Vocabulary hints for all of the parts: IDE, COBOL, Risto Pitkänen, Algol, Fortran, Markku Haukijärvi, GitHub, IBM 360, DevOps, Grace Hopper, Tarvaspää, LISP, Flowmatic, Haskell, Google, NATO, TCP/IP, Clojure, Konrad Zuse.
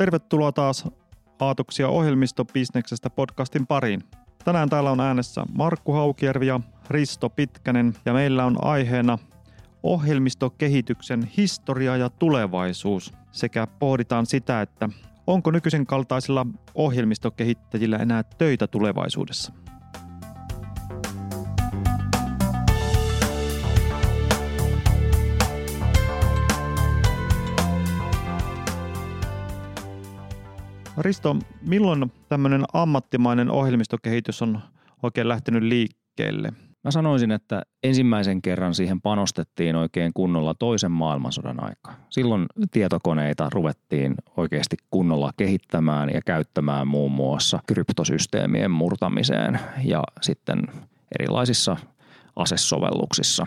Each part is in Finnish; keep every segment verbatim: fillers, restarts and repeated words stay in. Tervetuloa taas Aatoksia ohjelmistobisneksestä podcastin pariin. Tänään täällä on äänessä Markku Haukijärvi ja Risto Pitkänen ja meillä on aiheena ohjelmistokehityksen historia ja tulevaisuus sekä pohditaan sitä, että onko nykyisen kaltaisilla ohjelmistokehittäjillä enää töitä tulevaisuudessa. Risto, milloin tämmöinen ammattimainen ohjelmistokehitys on oikein lähtenyt liikkeelle? Mä sanoisin, että ensimmäisen kerran siihen panostettiin oikein kunnolla toisen maailmansodan aikaan. Silloin tietokoneita ruvettiin oikeasti kunnolla kehittämään ja käyttämään muun muassa kryptosysteemien murtamiseen ja sitten erilaisissa asesovelluksissa.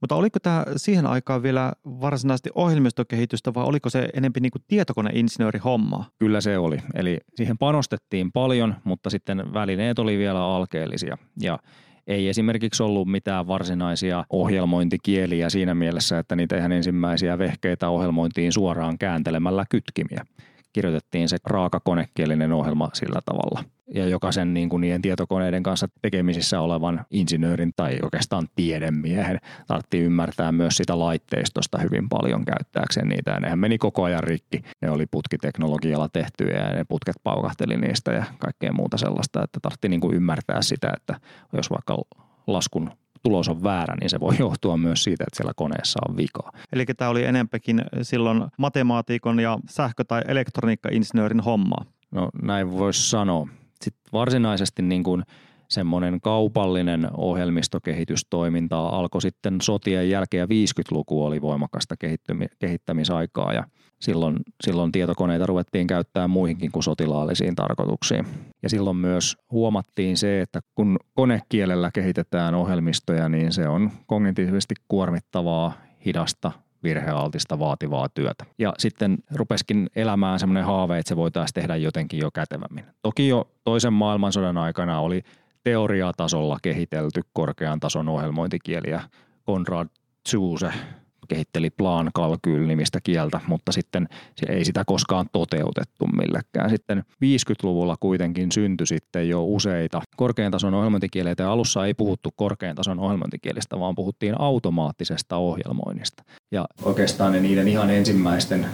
Mutta oliko tämä siihen aikaan vielä varsinaisesti ohjelmistokehitystä vai oliko se enemmän niin kuin tietokoneinsinöörihommaa? Kyllä se oli. Eli siihen panostettiin paljon, mutta sitten välineet oli vielä alkeellisia. Ja ei esimerkiksi ollut mitään varsinaisia ohjelmointikieliä siinä mielessä, että niitä ihan ensimmäisiä vehkeitä ohjelmointiin suoraan kääntelemällä kytkimiä. Kirjoitettiin se raaka konekielinen ohjelma sillä tavalla. Ja jokaisen niin kuin niiden tietokoneiden kanssa tekemisissä olevan insinöörin tai oikeastaan tiedemiehen tarvittiin ymmärtää myös sitä laitteistosta hyvin paljon käyttääkseen niitä. Ja nehän meni koko ajan rikki. Ne oli putkiteknologialla tehtyjä ja ne putket paukahteli niistä ja kaikkea muuta sellaista, että tarvittiin niin kuin ymmärtää sitä, että jos vaikka laskun tulos on väärä, niin se voi johtua myös siitä, että siellä koneessa on vikaa. Eli tämä oli enempäkin silloin matemaatikon ja sähkö- tai elektroniikka-insinöörin hommaa. No näin voisi sanoa. Sitten varsinaisesti niin kuin semmoinen kaupallinen ohjelmistokehitystoiminta alkoi sitten sotien jälkeen ja viisikymmentäluku oli voimakasta kehittämisaikaa ja silloin, silloin tietokoneita ruvettiin käyttämään muihinkin kuin sotilaallisiin tarkoituksiin. Ja silloin myös huomattiin se, että kun konekielellä kehitetään ohjelmistoja, niin se on kognitiivisesti kuormittavaa, hidasta, virhealtista, vaativaa työtä. Ja sitten rupesikin elämään semmoinen haave, että se voitaisiin tehdä jotenkin jo kätevämmin. Toki jo toisen maailmansodan aikana oli teoriatasolla kehitelty korkean tason ohjelmointikieliä. Konrad Zuse kehitteli Plankalkyl-nimistä kieltä, mutta sitten se ei sitä koskaan toteutettu millekään. Sitten viisikymmentäluvulla kuitenkin syntyi sitten jo useita korkean tason ohjelmointikieleitä ja alussa ei puhuttu korkean tason ohjelmointikielistä, vaan puhuttiin automaattisesta ohjelmoinnista. Ja oikeastaan ne niiden ihan ensimmäisten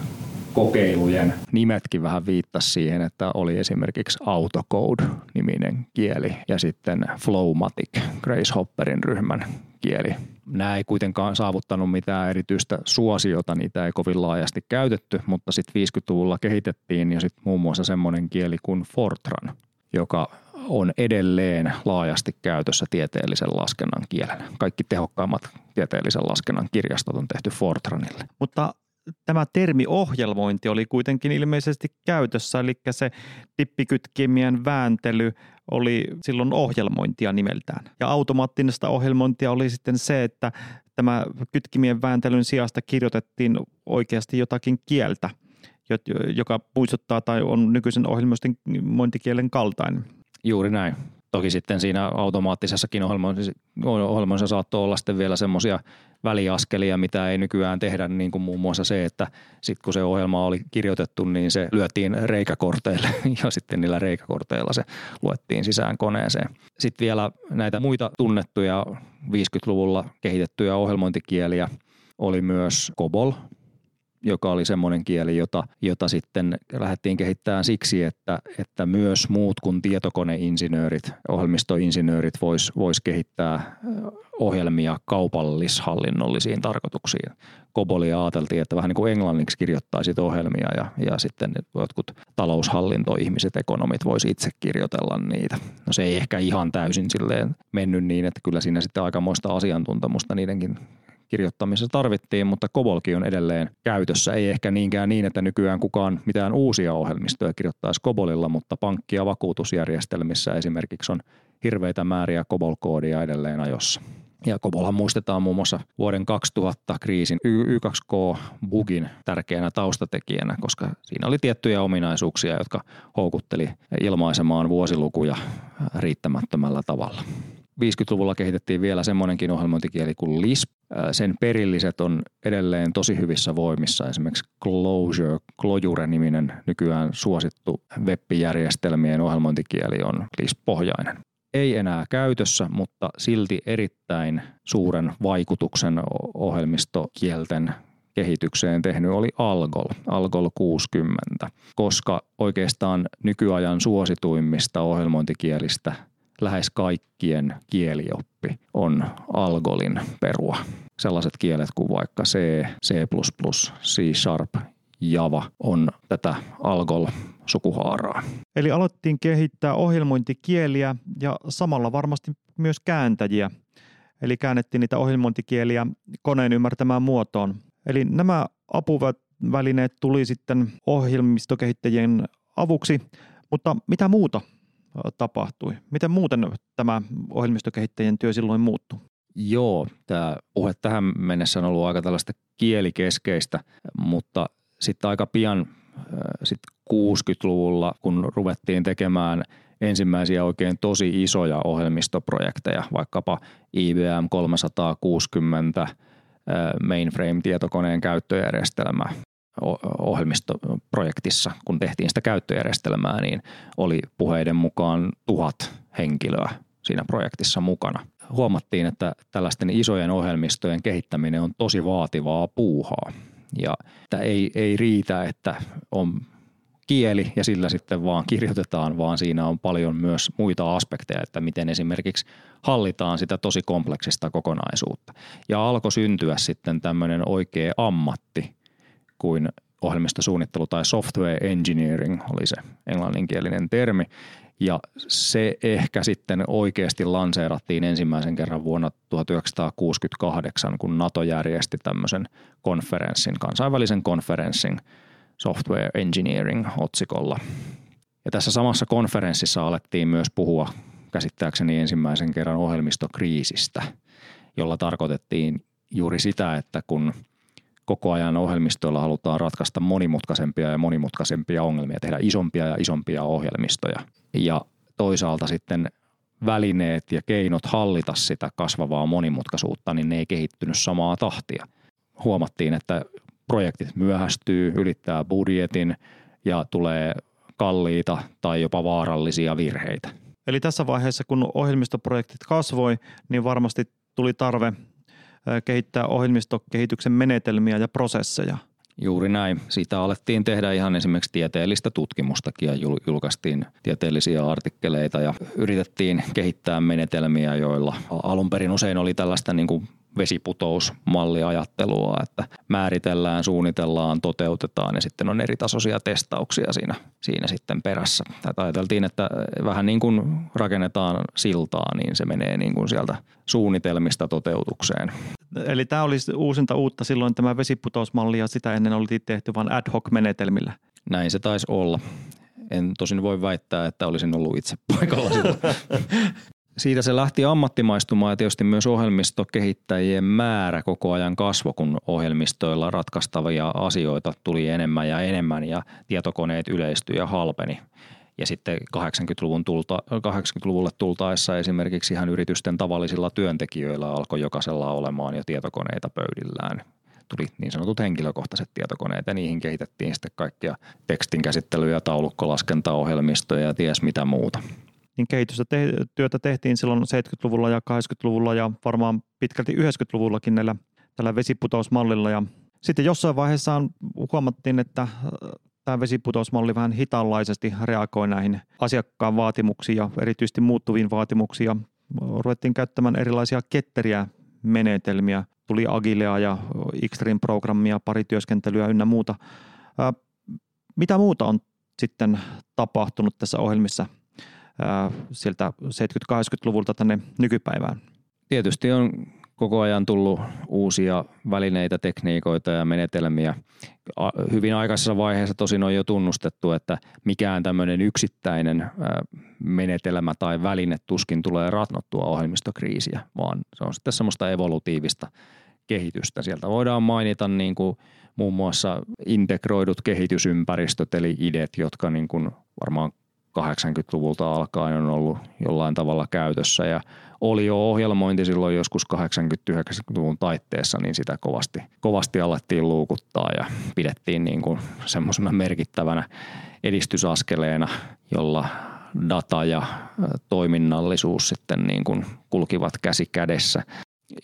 kokeilujen nimetkin vähän viittasi siihen, että oli esimerkiksi Autocode-niminen kieli ja sitten Flowmatic, Grace Hopperin ryhmän kieli. Nämä ei kuitenkaan saavuttanut mitään erityistä suosiota, niitä ei kovin laajasti käytetty, mutta sitten viisikymmentäluvulla kehitettiin ja sitten muun muassa semmoinen kieli kuin Fortran, joka on edelleen laajasti käytössä tieteellisen laskennan kielenä. Kaikki tehokkaimmat tieteellisen laskennan kirjastot on tehty Fortranille. Mutta tämä termi ohjelmointi oli kuitenkin ilmeisesti käytössä, eli se tippikytkimien vääntely oli silloin ohjelmointia nimeltään. Ja automaattista ohjelmointia oli sitten se, että tämä kytkimien vääntelyn sijasta kirjoitettiin oikeasti jotakin kieltä, joka muistuttaa tai on nykyisen ohjelmointikielen kaltainen. Juuri näin. Toki sitten siinä automaattisessakin ohjelmoissa saattoi olla sitten vielä semmoisia väliaskelia, mitä ei nykyään tehdä, niin kuin muun muassa se, että sitten kun se ohjelma oli kirjoitettu, niin se lyötiin reikäkorteille ja sitten niillä reikäkorteilla se luettiin sisään koneeseen. Sitten vielä näitä muita tunnettuja viisikymmentäluvulla kehitettyjä ohjelmointikieliä oli myös COBOL, joka oli semmoinen kieli, jota, jota sitten lähdettiin kehittämään siksi, että, että myös muut kuin tietokoneinsinöörit, ohjelmistoinsinöörit vois, vois kehittää ohjelmia kaupallis-hallinnollisiin tarkoituksiin. COBOLia ajateltiin, että vähän niin kuin englanniksi kirjoittaisit ohjelmia ja, ja sitten jotkut taloushallintoihmiset, ekonomit voisi itse kirjoitella niitä. No se ei ehkä ihan täysin silleen mennyt niin, että kyllä siinä sitten aikamoista asiantuntemusta niidenkin kirjoittamisessa tarvittiin, mutta COBOLkin on edelleen käytössä. Ei ehkä niinkään niin, että nykyään kukaan mitään uusia ohjelmistoja kirjoittaisi COBOLilla, mutta pankki- ja vakuutusjärjestelmissä esimerkiksi on hirveitä määriä COBOL-koodia edelleen ajossa. Ja COBOLhan muistetaan muun muassa vuoden kaksituhatta kriisin Y kaksi K-bugin tärkeänä taustatekijänä, koska siinä oli tiettyjä ominaisuuksia, jotka houkutteli ilmaisemaan vuosilukuja riittämättömällä tavalla. viisikymmentäluvulla kehitettiin vielä semmoinenkin ohjelmointikieli kuin LISP, sen perilliset on edelleen tosi hyvissä voimissa. Esimerkiksi Clojure, Clojure-niminen nykyään suosittu web-järjestelmien ohjelmointikieli on L I S P-pohjainen. Ei enää käytössä, mutta silti erittäin suuren vaikutuksen ohjelmistokielten kehitykseen tehnyt oli Algol, Algol kuusikymmentä, koska oikeastaan nykyajan suosituimmista ohjelmointikielistä lähes kaikkien kielioppi on Algolin perua. Sellaiset kielet kuin vaikka C, C plus plus, C Sharp, Java on tätä Algol-sukuhaaraa. Eli aloittiin kehittää ohjelmointikieliä ja samalla varmasti myös kääntäjiä. Eli käännettiin niitä ohjelmointikieliä koneen ymmärtämään muotoon. Eli nämä apuvälineet tuli sitten ohjelmistokehittäjien avuksi, mutta mitä muuta tapahtui? Miten muuten tämä ohjelmistokehittäjien työ silloin muuttui? Joo, tämä puhe tähän mennessä on ollut aika tällaista kielikeskeistä, mutta sitten aika pian sit kuusikymmentäluvulla, kun ruvettiin tekemään ensimmäisiä oikein tosi isoja ohjelmistoprojekteja, vaikkapa I B M kolmesataakuusikymmentä, mainframe-tietokoneen käyttöjärjestelmä ohjelmistoprojektissa, kun tehtiin sitä käyttöjärjestelmää, niin oli puheiden mukaan tuhat henkilöä siinä projektissa mukana. Huomattiin, että tällaisten isojen ohjelmistojen kehittäminen on tosi vaativaa puuhaa ja että ei, ei riitä, että on kieli ja sillä sitten vaan kirjoitetaan, vaan siinä on paljon myös muita aspekteja, että miten esimerkiksi hallitaan sitä tosi kompleksista kokonaisuutta. Ja alkoi syntyä sitten tämmöinen oikea ammatti kuin ohjelmistosuunnittelu tai software engineering oli se englanninkielinen termi. Ja se ehkä sitten oikeasti lanseerattiin ensimmäisen kerran vuonna tuhatyhdeksänsataakuusikymmentäkahdeksan, kun NATO järjesti tämmöisen konferenssin, kansainvälisen konferenssin, Software Engineering-otsikolla. Ja tässä samassa konferenssissa alettiin myös puhua käsittääkseni ensimmäisen kerran ohjelmistokriisistä, jolla tarkoitettiin juuri sitä, että kun koko ajan ohjelmistoilla halutaan ratkaista monimutkaisempia ja monimutkaisempia ongelmia, tehdä isompia ja isompia ohjelmistoja. Ja toisaalta sitten välineet ja keinot hallita sitä kasvavaa monimutkaisuutta, niin ne ei kehittynyt samaa tahtia. Huomattiin, että projektit myöhästyy, ylittää budjetin ja tulee kalliita tai jopa vaarallisia virheitä. Eli tässä vaiheessa, kun ohjelmistoprojektit kasvoi, niin varmasti tuli tarve kehittää ohjelmistokehityksen menetelmiä ja prosesseja. Juuri näin. Siitä alettiin tehdä ihan esimerkiksi tieteellistä tutkimustakin ja julkaistiin tieteellisiä artikkeleita ja yritettiin kehittää menetelmiä, joilla alun perin usein oli tällaista niin kuin vesiputousmalliajattelua, että määritellään, suunnitellaan, toteutetaan ja sitten on eri tasoisia testauksia siinä, siinä sitten perässä. Tätä ajateltiin, että vähän niin kuin rakennetaan siltaa, niin se menee niin kuin sieltä suunnitelmista toteutukseen. Eli tämä oli uusinta uutta silloin tämä vesiputousmalli ja sitä ennen oli tehty vain ad hoc menetelmillä. Näin se taisi olla. En tosin voi väittää, että olisin ollut itse paikalla silloin. Siitä se lähti ammattimaistumaan ja tietysti myös ohjelmistokehittäjien määrä koko ajan kasvoi, kun ohjelmistoilla ratkaistavia asioita tuli enemmän ja enemmän ja tietokoneet yleistyi ja halpeni. Ja sitten kahdeksankymmentäluvun tulta, kahdeksankymmentäluvulle tultaessa esimerkiksi ihan yritysten tavallisilla työntekijöillä alkoi jokaisella olemaan jo tietokoneita pöydillään. Tuli niin sanotut henkilökohtaiset tietokoneet ja niihin kehitettiin sitten kaikkia tekstinkäsittelyjä, taulukkolaskentaohjelmistoja ja ties mitä muuta. Niin kehitystyötä tehtiin silloin seitsemänkymmentäluvulla ja kahdeksankymmentäluvulla ja varmaan pitkälti yhdeksänkymmentäluvullakin näillä tällä vesiputousmallilla. Ja sitten jossain vaiheessa huomattiin, että tämä vesiputousmalli vähän hitaanlaisesti reagoi näihin asiakkaan vaatimuksiin ja erityisesti muuttuviin vaatimuksiin. Ja ruvettiin käyttämään erilaisia ketteriä menetelmiä. Tuli Agilea ja Xtreme-programmia, parityöskentelyä ynnä muuta. Ää, mitä muuta on sitten tapahtunut tässä ohjelmissa sieltä seitsemänkymmentä-kahdeksankymmentäluvulta tänne nykypäivään? Tietysti on koko ajan tullut uusia välineitä, tekniikoita ja menetelmiä. Hyvin aikaisessa vaiheessa tosin on jo tunnustettu, että mikään tämmöinen yksittäinen menetelmä tai väline tuskin tulee ratnottua ohjelmistokriisiä, vaan se on sitten semmoista evolutiivista kehitystä. Sieltä voidaan mainita niin kuin muun muassa integroidut kehitysympäristöt eli I D E T, jotka niin kuin varmaan kahdeksankymmentäluvulta alkaen on ollut jollain tavalla käytössä ja oli jo ohjelmointi silloin joskus kahdeksankymmentä-yhdeksänkymmentäluvun taitteessa, niin sitä kovasti, kovasti alettiin luukuttaa ja pidettiin niin kuin semmoisena merkittävänä edistysaskeleena, jolla data ja toiminnallisuus sitten niin kuin kulkivat käsi kädessä.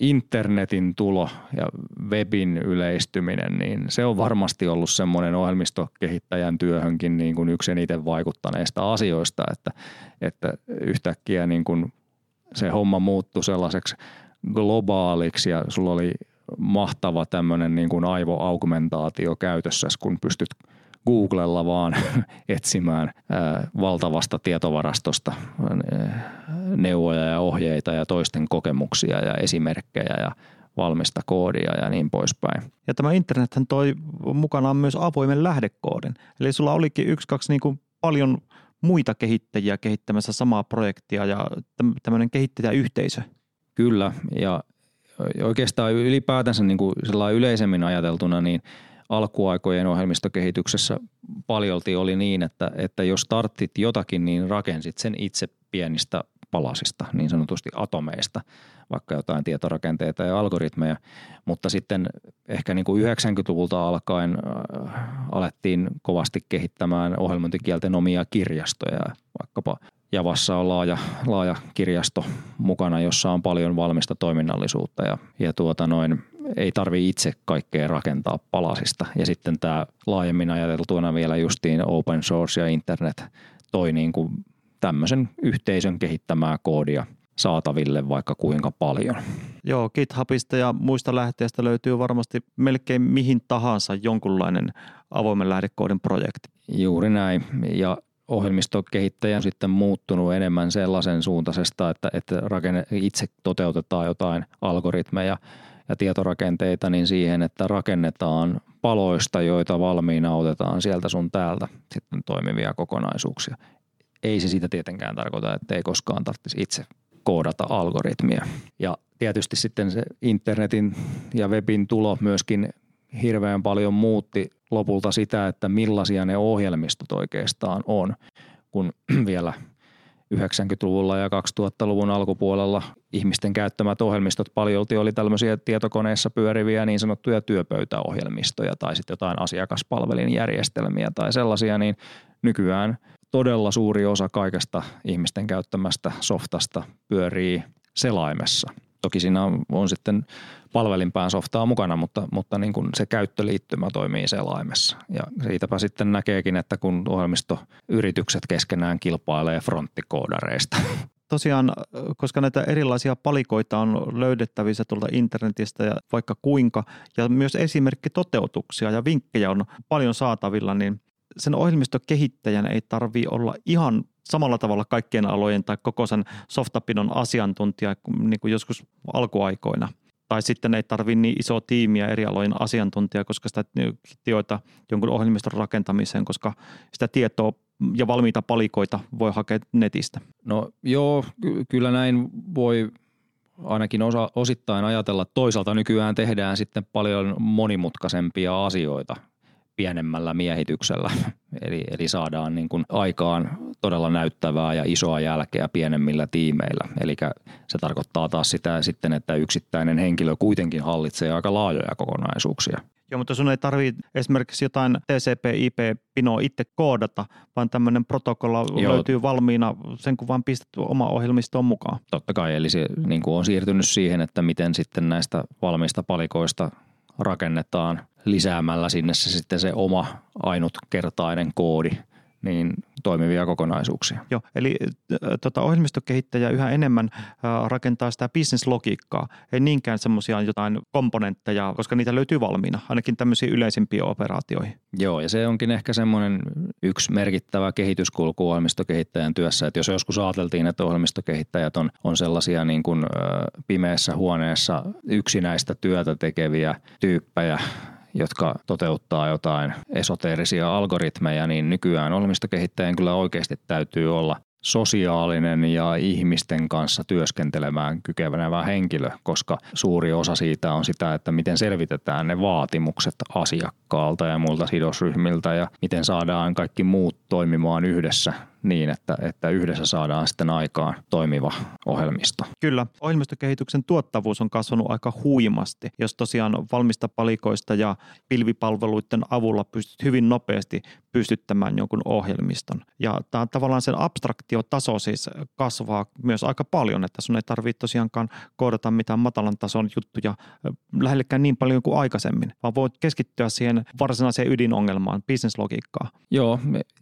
Internetin tulo ja webin yleistyminen, niin se on varmasti ollut semmoinen ohjelmistokehittäjän työhönkin niin kuin yksi eniten vaikuttaneista asioista, että, että yhtäkkiä niin kuin se homma muuttui sellaiseksi globaaliksi ja sulla oli mahtava tämmöinen niin kuin aivoaugmentaatio käytössä, kun pystyt Googlella vaan etsimään valtavasta tietovarastosta neuvoja ja ohjeita ja toisten kokemuksia ja esimerkkejä ja valmista koodia ja niin poispäin. Ja tämä internethän toi mukanaan myös avoimen lähdekoodin. Eli sulla olikin yksi, kaksi niin kuin paljon muita kehittäjiä kehittämässä samaa projektia ja tämmöinen kehittäjäyhteisö. Kyllä, ja oikeastaan ylipäätänsä niin kuin sellainen yleisemmin ajateltuna niin alkuaikojen ohjelmistokehityksessä paljolti oli niin, että, että jos startit jotakin, niin rakensit sen itse pienistä palasista, niin sanotusti atomeista, vaikka jotain tietorakenteita ja algoritmeja. Mutta sitten ehkä niin kuin yhdeksänkymmentäluvulta alkaen äh, alettiin kovasti kehittämään ohjelmointikielten omia kirjastoja. Vaikkapa Javassa on laaja, laaja kirjasto mukana, jossa on paljon valmista toiminnallisuutta ja, ja tuota noin, ei tarvitse itse kaikkea rakentaa palasista. Ja sitten tämä laajemmin ajateltuna vielä justiin open source ja internet toi niin kuin tämmöisen yhteisön kehittämää koodia saataville vaikka kuinka paljon. Joo, GitHubista ja muista lähteistä löytyy varmasti melkein mihin tahansa jonkunlainen avoimen lähdekoodin projekti. Juuri näin. Ja ohjelmistokehittäjä on sitten muuttunut enemmän sellaisen suuntaisesta, että, että rakenne, itse toteutetaan jotain algoritmeja ja tietorakenteita niin siihen, että rakennetaan paloista, joita valmiina otetaan sieltä sun täältä sitten toimivia kokonaisuuksia. Ei se sitä tietenkään tarkoita, että ei koskaan tarvitsisi itse koodata algoritmia. Ja tietysti sitten se internetin ja webin tulo myöskin hirveän paljon muutti lopulta sitä, että millaisia ne ohjelmistot oikeastaan on, kun vielä yhdeksänkymmentäluvulla ja kaksituhattaluvun alkupuolella ihmisten käyttämät ohjelmistot paljolti oli tällaisia tietokoneissa pyöriviä niin sanottuja työpöytäohjelmistoja tai sitten jotain asiakaspalvelinjärjestelmiä tai sellaisia, niin nykyään todella suuri osa kaikesta ihmisten käyttämästä softasta pyörii selaimessa. Toki siinä on sitten palvelinpään softaa mukana, mutta, mutta niin kuin se käyttöliittymä toimii selaimessa. Ja siitäpä sitten näkeekin, että kun ohjelmistoyritykset keskenään kilpailee fronttikoodareista. Tosiaan, koska näitä erilaisia palikoita on löydettävissä tuolta internetistä ja vaikka kuinka, ja myös esimerkkitoteutuksia ja vinkkejä on paljon saatavilla, niin sen ohjelmistokehittäjän ei tarvitse olla ihan samalla tavalla kaikkien alojen tai koko sen softapidon asiantuntija niin kuin joskus alkuaikoina. Tai sitten ei tarvitse niin isoa tiimiä eri alojen asiantuntijaa, koska sitä tietoa jonkun ohjelmiston rakentamiseen, koska sitä tietoa ja valmiita palikoita voi hakea netistä. No joo, kyllä näin voi ainakin osa, osittain ajatella. Toisaalta nykyään tehdään sitten paljon monimutkaisempia asioita pienemmällä miehityksellä, eli, eli saadaan niin kuin aikaan todella näyttävää ja isoa jälkeä pienemmillä tiimeillä. Eli se tarkoittaa taas sitä sitten, että yksittäinen henkilö kuitenkin hallitsee aika laajoja kokonaisuuksia. Joo, mutta sun ei tarvitse esimerkiksi jotain T C P I P -pinoa itse koodata, vaan tämmöinen protokolla Joo. löytyy valmiina, sen kun vaan pistät oma ohjelmistoon mukaan. Totta kai, eli se niin kuin on siirtynyt siihen, että miten sitten näistä valmiista palikoista rakennetaan lisäämällä sinne se sitten se oma ainutkertainen koodi, niin toimivia kokonaisuuksia. Joo, eli tota, ohjelmistokehittäjä yhä enemmän ää, rakentaa sitä business-logiikkaa, ei niinkään semmoisia jotain komponentteja, koska niitä löytyy valmiina, ainakin tämmöisiin yleisimpiin operaatioihin. Joo, ja se onkin ehkä semmoinen yksi merkittävä kehityskulku ohjelmistokehittäjän työssä, että jos joskus ajateltiin, että ohjelmistokehittäjät on, on sellaisia niin kuin ä, pimeässä huoneessa yksinäistä työtä tekeviä tyyppejä, jotka toteuttaa jotain esoteerisia algoritmeja, niin nykyään ohjelmistokehittäjän kyllä oikeasti täytyy olla sosiaalinen ja ihmisten kanssa työskentelemään kykenevä henkilö, koska suuri osa siitä on sitä, että miten selvitetään ne vaatimukset asiakkaalta ja muilta sidosryhmiltä ja miten saadaan kaikki muut toimimaan yhdessä niin, että, että yhdessä saadaan sitten aikaan toimiva ohjelmisto. Kyllä. Ohjelmistokehityksen tuottavuus on kasvanut aika huimasti. Jos tosiaan valmista palikoista ja pilvipalveluiden avulla pystyt hyvin nopeasti pystyttämään jonkun ohjelmiston. Ja tämä tavallaan sen abstraktiotaso siis kasvaa myös aika paljon, että sun ei tarvitse tosiaankaan koodata mitään matalan tason juttuja lähellekään niin paljon kuin aikaisemmin, vaan voit keskittyä siihen varsinaiseen ydinongelmaan, businesslogiikkaan. Joo,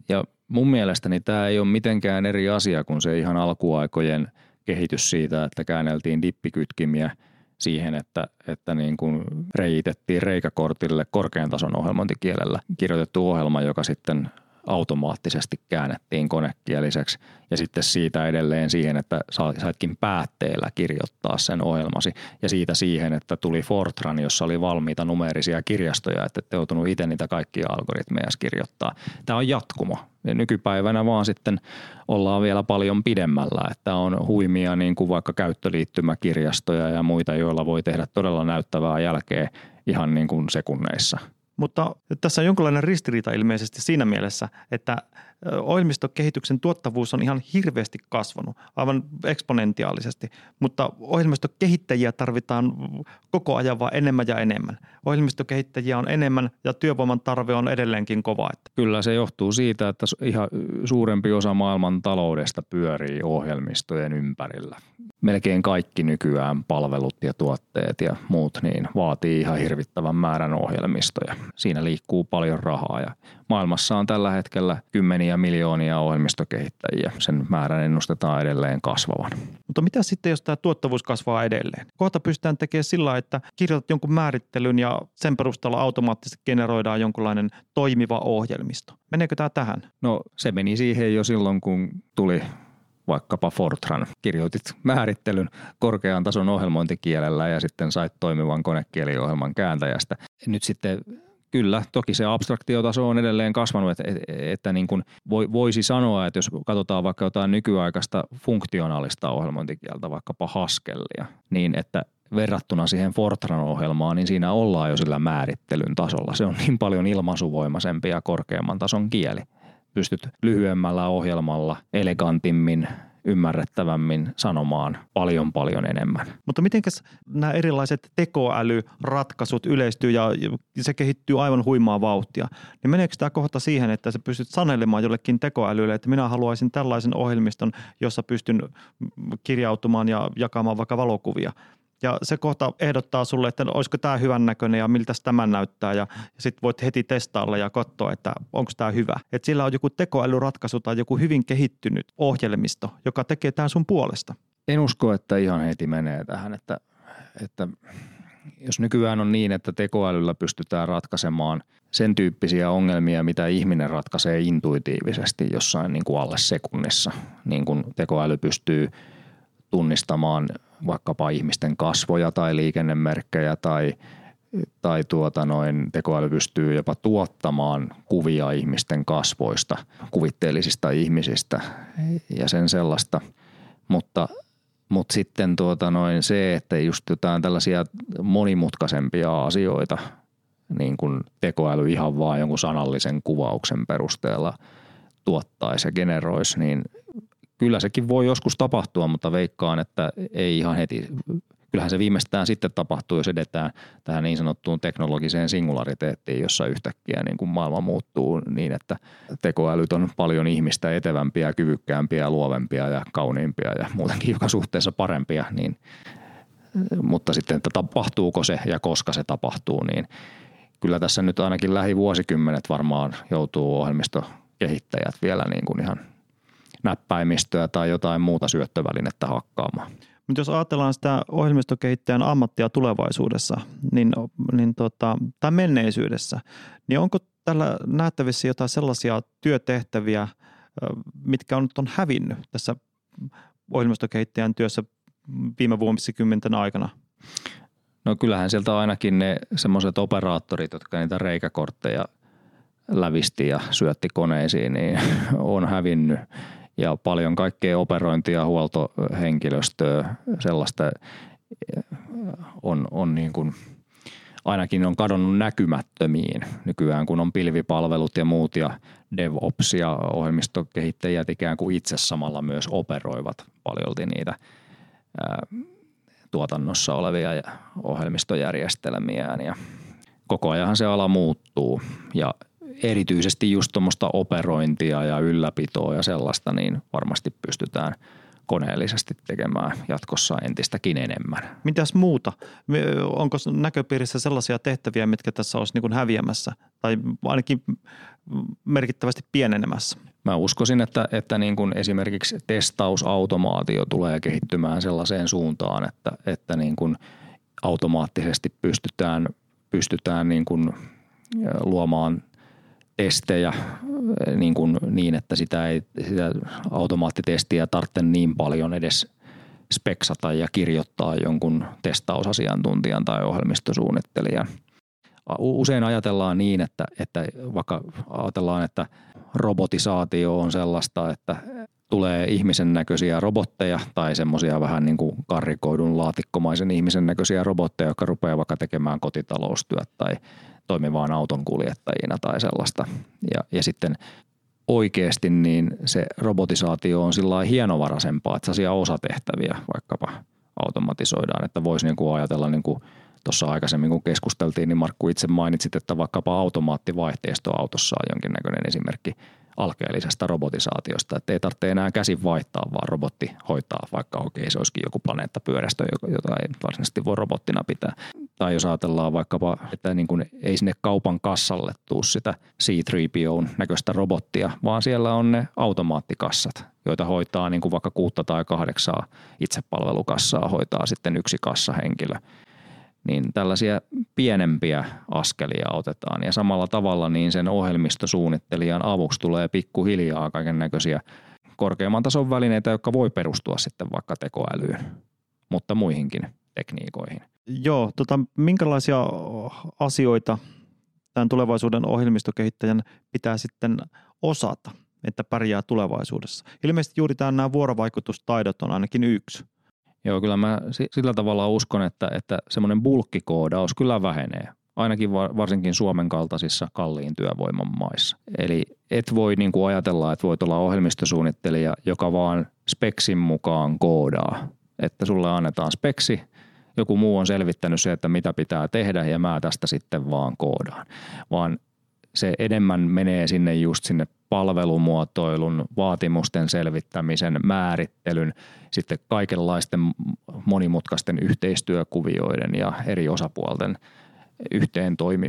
ja mun mielestäni tämä ei ole mitenkään eri asia kuin se ihan alkuaikojen kehitys siitä, että käänneltiin dippikytkimiä siihen, että, että niin kuin reitettiin reikäkortille korkean tason ohjelmointikielellä kirjoitettu ohjelma, joka sitten automaattisesti käännettiin konekieliseksi ja sitten siitä edelleen siihen, että saitkin päätteellä kirjoittaa sen ohjelmasi ja siitä siihen, että tuli Fortran, jossa oli valmiita numeerisia kirjastoja, että ette joutunut itse niitä kaikkia algoritmeja kirjoittaa. Tämä on jatkumo. Ja nykypäivänä vaan sitten ollaan vielä paljon pidemmällä, että on huimia niin kuin vaikka käyttöliittymäkirjastoja ja muita, joilla voi tehdä todella näyttävää jälkeä ihan niin kuin sekunneissa. Mutta tässä on jonkinlainen ristiriita ilmeisesti siinä mielessä, että ohjelmistokehityksen tuottavuus on ihan hirveästi kasvanut, aivan eksponentiaalisesti, mutta ohjelmistokehittäjiä tarvitaan koko ajan vaan enemmän ja enemmän. Ohjelmistokehittäjiä on enemmän ja työvoiman tarve on edelleenkin kova. Kyllä se johtuu siitä, että ihan suurempi osa maailman taloudesta pyörii ohjelmistojen ympärillä. Melkein kaikki nykyään palvelut ja tuotteet ja muut niin vaatii ihan hirvittävän määrän ohjelmistoja. Siinä liikkuu paljon rahaa ja maailmassa on tällä hetkellä kymmeniä miljoonia ohjelmistokehittäjiä. Sen määrän ennustetaan edelleen kasvavan. Mutta mitä sitten, jos tämä tuottavuus kasvaa edelleen? Kohta pystytään tekemään sillä, että kirjoitat jonkun määrittelyn ja sen perusteella automaattisesti generoidaan jonkunlainen toimiva ohjelmisto. Meneekö tämä tähän? No se meni siihen jo silloin, kun tuli vaikkapa Fortran. Kirjoitit määrittelyn korkean tason ohjelmointikielellä ja sitten sait toimivan konekieliohjelman kääntäjästä. Nyt sitten kyllä, toki se abstraktiotaso on edelleen kasvanut, että, että niin kuin voisi sanoa, että jos katsotaan vaikka jotain nykyaikaista funktionaalista ohjelmointikieltä, vaikkapa Haskellia, niin että verrattuna siihen Fortran-ohjelmaan, niin siinä ollaan jo sillä määrittelyn tasolla. Se on niin paljon ilmaisuvoimaisempi ja korkeamman tason kieli. Pystyt lyhyemmällä ohjelmalla elegantimmin, ymmärrettävämmin sanomaan paljon paljon enemmän. Mutta mitenkäs nämä erilaiset tekoälyratkaisut yleistyy ja se kehittyy aivan huimaa vauhtia, niin meneekö tämä kohta siihen, että sä pystyt sanelemaan jollekin tekoälylle, että minä haluaisin tällaisen ohjelmiston, jossa pystyn kirjautumaan ja jakamaan vaikka valokuvia? Ja se kohta ehdottaa sulle, että olisiko tämä hyvän näköinen ja miltä tämä näyttää ja, ja sitten voit heti testailla ja katsoa, että onko tämä hyvä. Että sillä on joku tekoälyratkaisu tai joku hyvin kehittynyt ohjelmisto, joka tekee tämän sun puolesta. En usko, että ihan heti menee tähän, että, että jos nykyään on niin, että tekoälyllä pystytään ratkaisemaan sen tyyppisiä ongelmia, mitä ihminen ratkaisee intuitiivisesti jossain niin kuin alle sekunnissa, niin kuin tekoäly pystyy tunnistamaan vaikkapa ihmisten kasvoja tai liikennemerkkejä tai, tai tuota noin, tekoäly pystyy jopa tuottamaan kuvia ihmisten kasvoista, kuvitteellisista ihmisistä ja sen sellaista. Mutta, mutta sitten tuota noin, se, että just jotain tällaisia monimutkaisempia asioita, niin kuin tekoäly ihan vaan jonkun sanallisen kuvauksen perusteella tuottaisi ja generoisi, niin kyllä sekin voi joskus tapahtua, mutta veikkaan, että ei ihan heti. Kyllähän se viimeistään sitten tapahtuu, jos edetään tähän niin sanottuun teknologiseen singulariteettiin, jossa yhtäkkiä niin kuin maailma muuttuu niin, että tekoälyt on paljon ihmistä etevämpiä, kyvykkäämpiä, luovempia ja kauniimpia ja muutenkin joka suhteessa parempia. Niin, mutta sitten, että tapahtuuko se ja koska se tapahtuu, niin kyllä tässä nyt ainakin lähivuosikymmenet varmaan joutuu ohjelmistokehittäjät vielä niin kuin ihan näppäimistöä tai jotain muuta syöttövälinettä hakkaamaan. Mutta jos ajatellaan sitä ohjelmistokehittäjän ammattia tulevaisuudessa, niin, niin tota, tai menneisyydessä, niin onko tällä nähtävissä jotain sellaisia työtehtäviä, mitkä on nyt on hävinnyt tässä ohjelmistokehittäjän työssä viime vuosikymmenten aikana? No kyllähän sieltä ainakin ne semmoiset operaattorit, jotka niitä reikäkortteja lävisti ja syötti koneisiin, niin on hävinnyt. Ja paljon kaikkea operointia, huoltohenkilöstöä, sellaista on, on niin kuin, ainakin on kadonnut näkymättömiin nykyään, kun on pilvipalvelut ja muut ja DevOpsia, ohjelmistokehittäjät ikään kuin itse samalla myös operoivat paljolti niitä ää, tuotannossa olevia ohjelmistojärjestelmiään. Ja koko ajanhan se ala muuttuu ja erityisesti just tuommoista operointia ja ylläpitoa ja sellaista, niin varmasti pystytään koneellisesti tekemään jatkossa entistäkin enemmän. Mitäs muuta? Onko näköpiirissä sellaisia tehtäviä, mitkä tässä olisi niin kuin häviämässä tai ainakin merkittävästi pienenemässä? Mä uskoisin, että, että niin kuin esimerkiksi testausautomaatio tulee kehittymään sellaiseen suuntaan, että, että niin kuin automaattisesti pystytään, pystytään niin kuin luomaan testejä niin, kuin niin että sitä, ei, sitä automaattitestiä tarvitse niin paljon edes speksata ja kirjoittaa jonkun testausasiantuntijan tai ohjelmistosuunnittelijan. Usein ajatellaan niin, että, että vaikka ajatellaan, että robotisaatio on sellaista, että tulee ihmisen näköisiä robotteja tai semmoisia vähän niin kuin karrikoidun laatikkomaisen ihmisen näköisiä robotteja, jotka rupeaa vaikka tekemään kotitaloustyöt tai toimivaan auton kuljettajina tai sellaista. Ja, ja sitten oikeasti niin se robotisaatio on sillä lailla hienovaraisempaa, että sellaisia osatehtäviä vaikkapa automatisoidaan, että voisi niin kuin ajatella niin kuin tuossa aikaisemmin, kun keskusteltiin, niin Markku itse mainitsit, että vaikkapa automaattivaihteisto autossa on jonkinnäköinen esimerkki alkeellisesta robotisaatiosta, että ei tarvitse enää käsin vaihtaa, vaan robotti hoitaa, vaikka okei se olisikin joku planeettapyörästö, jota ei varsinaisesti voi robottina pitää. Tai jos ajatellaan vaikkapa, että niin kuin ei sinne kaupan kassalle tule sitä C kolme P O:n näköistä robottia, vaan siellä on ne automaattikassat, joita hoitaa niin kuin vaikka kuutta tai kahdeksaa itsepalvelukassaa, hoitaa sitten yksi kassahenkilö. Niin tällaisia pienempiä askelia otetaan ja samalla tavalla niin sen ohjelmistosuunnittelijan avuksi tulee pikkuhiljaa kaiken näköisiä korkeamman tason välineitä, jotka voi perustua sitten vaikka tekoälyyn, mutta muihinkin tekniikoihin. Joo, tota, minkälaisia asioita tämän tulevaisuuden ohjelmistokehittäjän pitää sitten osata, että pärjää tulevaisuudessa? Ilmeisesti juuri tämä, nämä vuorovaikutustaidot on ainakin yksi. Joo, kyllä mä sillä tavalla uskon, että, että semmoinen bulkkikoodaus kyllä vähenee, ainakin varsinkin Suomen kaltaisissa kalliin työvoiman maissa. Eli et voi niin kuin ajatella, että voit olla ohjelmistosuunnittelija, joka vaan speksin mukaan koodaa, että sulle annetaan speksi, joku muu on selvittänyt se, että mitä pitää tehdä ja mä tästä sitten vaan koodaan, vaan se enemmän menee sinne just sinne palvelumuotoilun, vaatimusten selvittämisen, määrittelyn, sitten kaikenlaisten monimutkaisten yhteistyökuvioiden ja eri osapuolten yhteen toimi,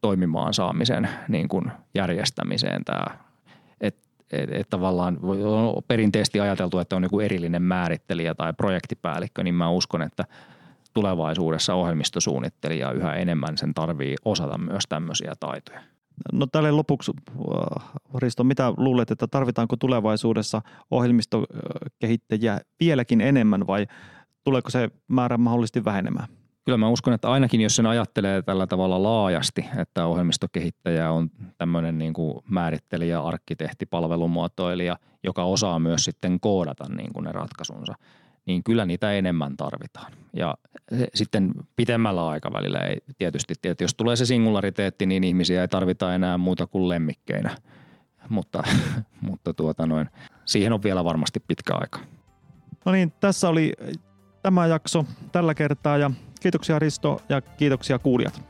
toimimaan saamisen niin kuin järjestämiseen tämä. Että et, et tavallaan on perinteisesti ajateltu, että on joku erillinen määrittelijä tai projektipäällikkö, niin mä uskon, että tulevaisuudessa ohjelmistosuunnittelija yhä enemmän sen tarvii osata myös tämmöisiä taitoja. No tälle lopuksi, Risto, mitä luulet, että tarvitaanko tulevaisuudessa ohjelmistokehittäjiä vieläkin enemmän vai tuleeko se määrä mahdollisesti vähenemään? Kyllä mä uskon, että ainakin jos sen ajattelee tällä tavalla laajasti, että ohjelmistokehittäjä on tämmöinen niin kuin määrittelijä, arkkitehti, palvelumuotoilija, joka osaa myös sitten koodata niin kuin ne ratkaisunsa, niin kyllä niitä enemmän tarvitaan. Ja sitten pitemmällä aikavälillä ei tietysti, että jos tulee se singulariteetti, niin ihmisiä ei tarvita enää muuta kuin lemmikkeinä. Mutta, mutta tuota noin, siihen on vielä varmasti pitkä aika. No niin, tässä oli tämä jakso tällä kertaa ja kiitoksia Risto ja kiitoksia kuulijat.